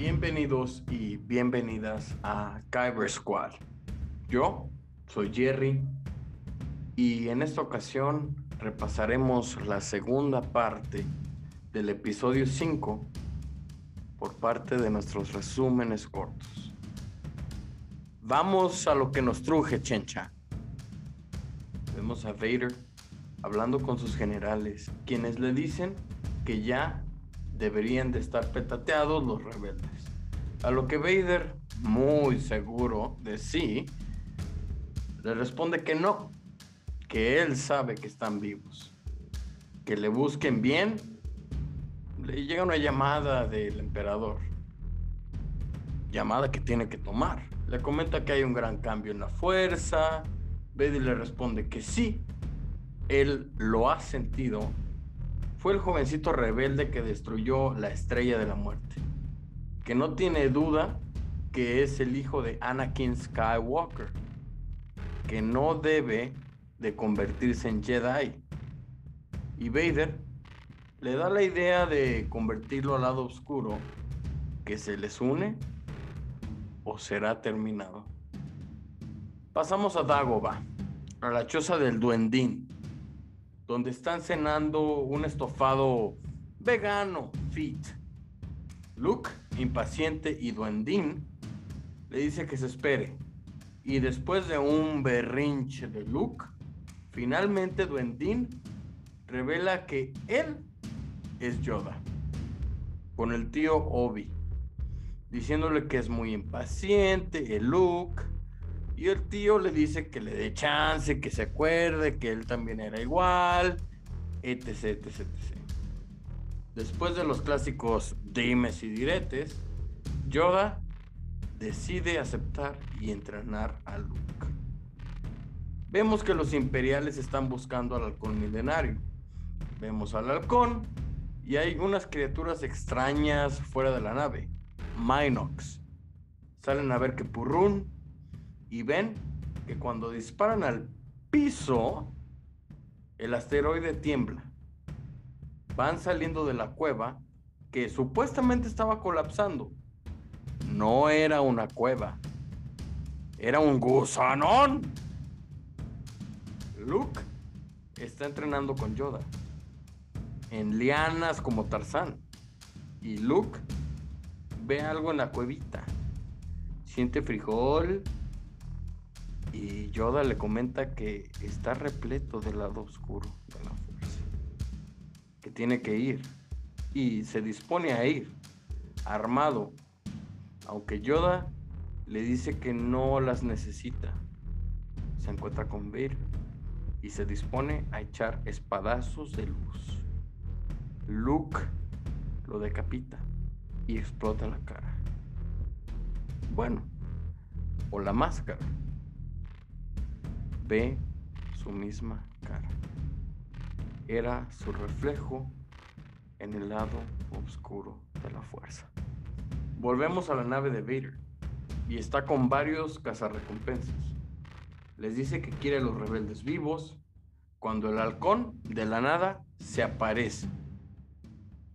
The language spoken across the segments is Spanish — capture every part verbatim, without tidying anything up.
Bienvenidos y bienvenidas a Kyber Squad. Yo soy Jerry y en esta ocasión repasaremos la segunda parte del episodio cinco por parte de nuestros resúmenes cortos. Vamos a lo que nos truje, Chencha. Vemos a Vader hablando con sus generales, quienes le dicen que ya deberían de estar petateados los rebeldes. A lo que Vader, muy seguro de sí, le responde que no, que él sabe que están vivos, que le busquen bien. Le llega una llamada del emperador, llamada que tiene que tomar. Le comenta que hay un gran cambio en la fuerza. Vader le responde que sí, él lo ha sentido. Fue el jovencito rebelde que destruyó la Estrella de la Muerte, que no tiene duda que es el hijo de Anakin Skywalker, que no debe de convertirse en Jedi. Y Vader le da la idea de convertirlo al lado oscuro, que se les une o será terminado. Pasamos a Dagobah, a la choza del Duendín, donde están cenando un estofado vegano fit. Luke, impaciente, y Duendín le dice que se espere. Y después de un berrinche de Luke, finalmente Duendín revela que él es Yoda, con el tío Obi, diciéndole que es muy impaciente el Luke. Y el tío le dice que le dé chance, que se acuerde, que él también era igual, etc, etc, etcétera. Después de los clásicos dimes y diretes, Yoda decide aceptar y entrenar a Luke. Vemos que los imperiales están buscando al halcón milenario. Vemos al halcón y hay unas criaturas extrañas fuera de la nave. Minox. Salen a ver que Purrun. Y ven que cuando disparan al piso, el asteroide tiembla. Van saliendo de la cueva que supuestamente estaba colapsando. No era una cueva. Era un gusanón. Luke está entrenando con Yoda, en lianas como Tarzán. Y Luke ve algo en la cuevita. Siente frijol. Y Yoda le comenta que está repleto del lado oscuro de la fuerza, que tiene que ir, y se dispone a ir, armado, aunque Yoda le dice que no las necesita. Se encuentra con Vader y se dispone a echar espadazos de luz. Luke lo decapita y explota la cara. Bueno, o la máscara. Ve su misma cara. Era su reflejo en el lado oscuro de la fuerza. Volvemos a la nave de Vader y está con varios cazarrecompensas. Les dice que quiere a los rebeldes vivos cuando el halcón de la nada se aparece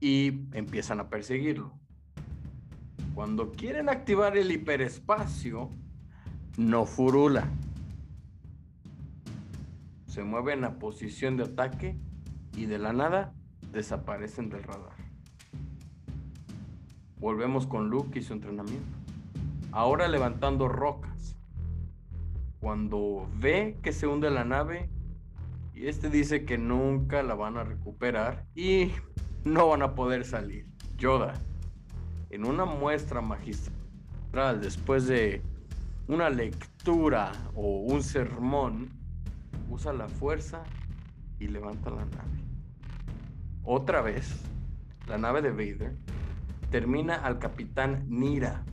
y empiezan a perseguirlo. Cuando quieren activar el hiperespacio, no furula. Se mueven a posición de ataque y de la nada desaparecen del radar. Volvemos con Luke y su entrenamiento, ahora levantando rocas. Cuando ve que se hunde la nave, y este dice que nunca la van a recuperar y no van a poder salir. Yoda, en una muestra magistral, después de una lectura o un sermón, usa la fuerza y levanta la nave. Otra vez, la nave de Vader termina al capitán Nira,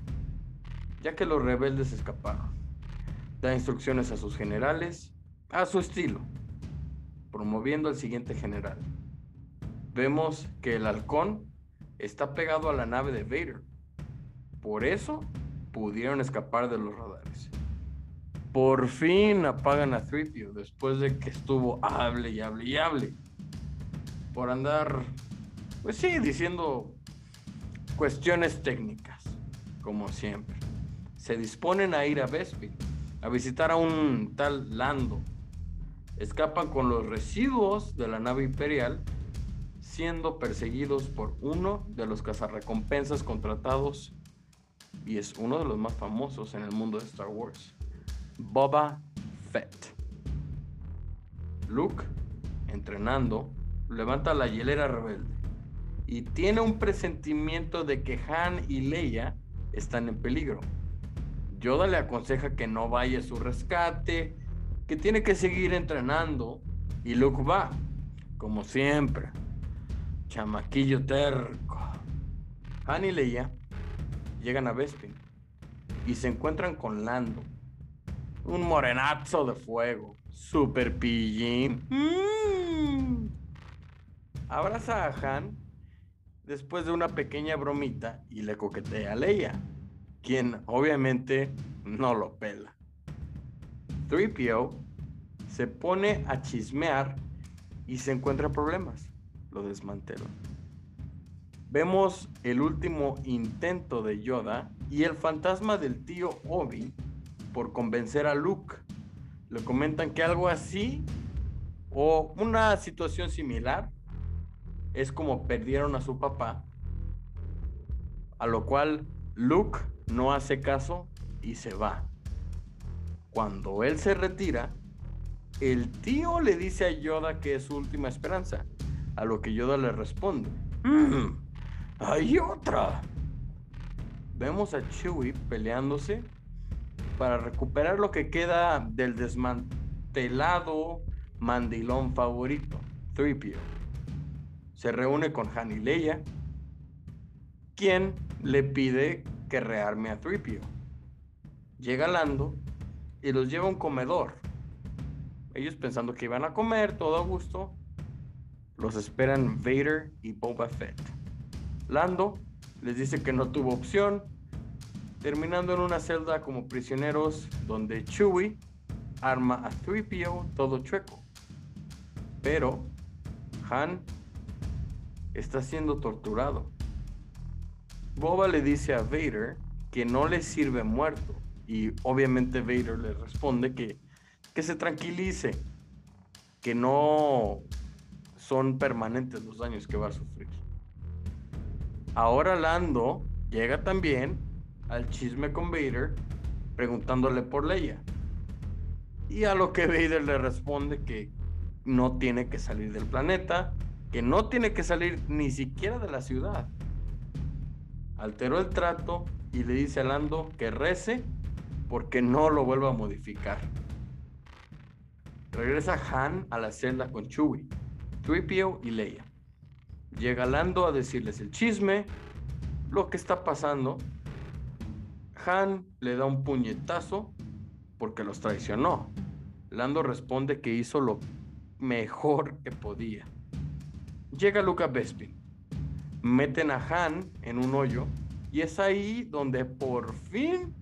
ya que los rebeldes escaparon. Da instrucciones a sus generales, a su estilo, promoviendo al siguiente general. Vemos que el halcón está pegado a la nave de Vader. Por eso pudieron escapar de los radares. Por fin apagan a C tres P O después de que estuvo hable y hable y hable por andar, pues sí, diciendo cuestiones técnicas. como siempre. Se disponen a ir a Bespin, a visitar a un tal Lando. Escapan con los residuos de la nave imperial, siendo perseguidos por uno de los cazarrecompensas contratados, y es uno de los más famosos en el mundo de Star Wars, Boba Fett. Luke, entrenando, levanta la hielera rebelde y tiene un presentimiento de que Han y Leia están en peligro. Yoda le aconseja que no vaya a su rescate, que tiene que seguir entrenando, y Luke va, como siempre, chamaquillo terco. Han y Leia llegan a Bespin y se encuentran con Lando, un morenazo de fuego, super pillín. Mm. Abraza a Han después de una pequeña bromita y le coquetea a Leia, quien obviamente no lo pela. C tres P O se pone a chismear y se encuentra problemas. Lo desmantela. Vemos el último intento de Yoda y el fantasma del tío Obi por convencer a Luke. Le comentan que algo así o una situación similar es como perdieron a su papá, a lo cual Luke no hace caso y se va. Cuando él se retira, el tío le dice a Yoda que es su última esperanza, a lo que Yoda le responde: mm, ¡hay otra! Vemos a Chewie peleándose para recuperar lo que queda del desmantelado mandilón favorito, C tres P O. Se reúne con Han y Leia, quien le pide que rearme a C tres P O. Llega Lando y los lleva a un comedor. Ellos, pensando que iban a comer, todo a gusto, los esperan Vader y Boba Fett. Lando les dice que no tuvo opción, terminando en una celda como prisioneros, donde Chewie arma a C tres P O todo chueco. Pero Han está siendo torturado. Boba le dice a Vader que no le sirve muerto, y obviamente Vader le responde que, que se tranquilice, que no son permanentes los daños que va a sufrir. Ahora Lando llega también al chisme con Vader, preguntándole por Leia, y a lo que Vader le responde que no tiene que salir del planeta, que no tiene que salir ni siquiera de la ciudad. Alteró el trato y le dice a Lando que rece porque no lo vuelva a modificar. Regresa Han a la celda con Chewie, C tres P O y Leia. Llega Lando a decirles el chisme, lo que está pasando. Han le da un puñetazo porque los traicionó. Lando responde que hizo lo mejor que podía. Llega Luca Vespin. Meten a Han en un hoyo y es ahí donde por fin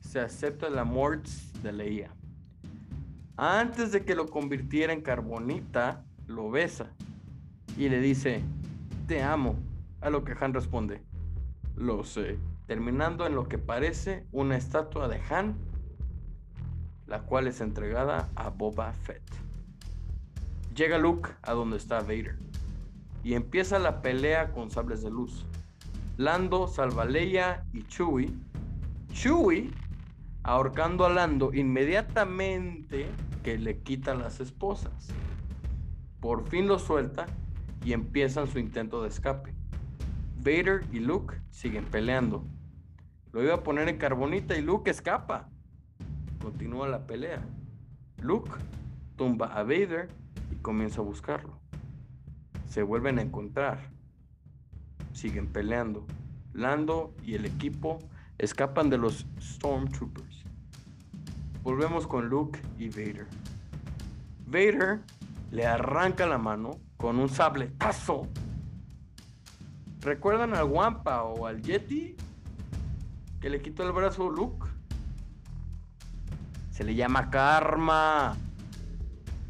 se acepta la muerte de Leia. Antes de que lo convirtiera en carbonita, lo besa y le dice: te amo, a lo que Han responde: lo sé, terminando en lo que parece una estatua de Han, la cual es entregada a Boba Fett. Llega Luke a donde está Vader y empieza la pelea con sables de luz. Lando salva a Leia y Chewie, Chewie ahorcando a Lando inmediatamente que le quita las esposas. Por fin lo suelta y empiezan su intento de escape. Vader y Luke siguen peleando. Lo iba a poner en carbonita y Luke escapa. Continúa la pelea. Luke tumba a Vader y comienza a buscarlo. Se vuelven a encontrar. Siguen peleando. Lando y el equipo escapan de los Stormtroopers. Volvemos con Luke y Vader. Vader le arranca la mano con un sabletazo. ¿Recuerdan al Wampa o al Yeti que le quitó el brazo Luke? Se le llama karma.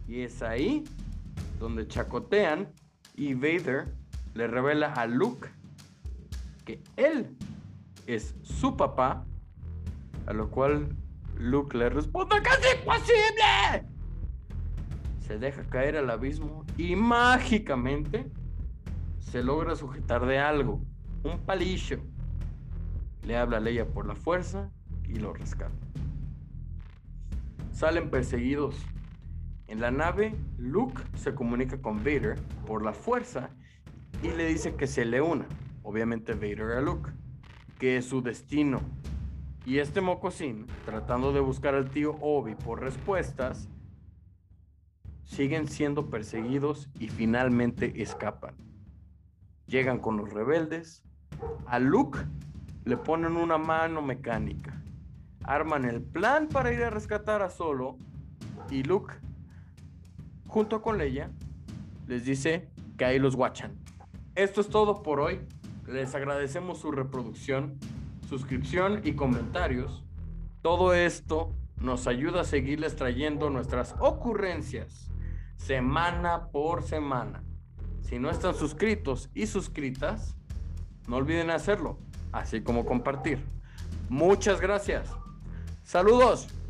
Y es ahí donde chacotean y Vader le revela a Luke que él es su papá, a lo cual Luke le responde que es imposible. Se deja caer al abismo y mágicamente se logra sujetar de algo, un palillo. Le habla a Leia por la fuerza y lo rescata. Salen perseguidos. En la nave, Luke se comunica con Vader por la fuerza y le dice que se le una, obviamente Vader a Luke, que es su destino. Y este mocosín, tratando de buscar al tío Obi por respuestas, siguen siendo perseguidos y finalmente escapan. Llegan con los rebeldes. A Luke le ponen una mano mecánica. Arman el plan para ir a rescatar a Solo. Y Luke, junto con Leia, les dice que ahí los guachan. Esto es todo por hoy. Les agradecemos su reproducción, suscripción y comentarios. Todo esto nos ayuda a seguirles trayendo nuestras ocurrencias semana por semana. Si no están suscritos y suscritas, no olviden hacerlo, así como compartir. Muchas gracias. Saludos.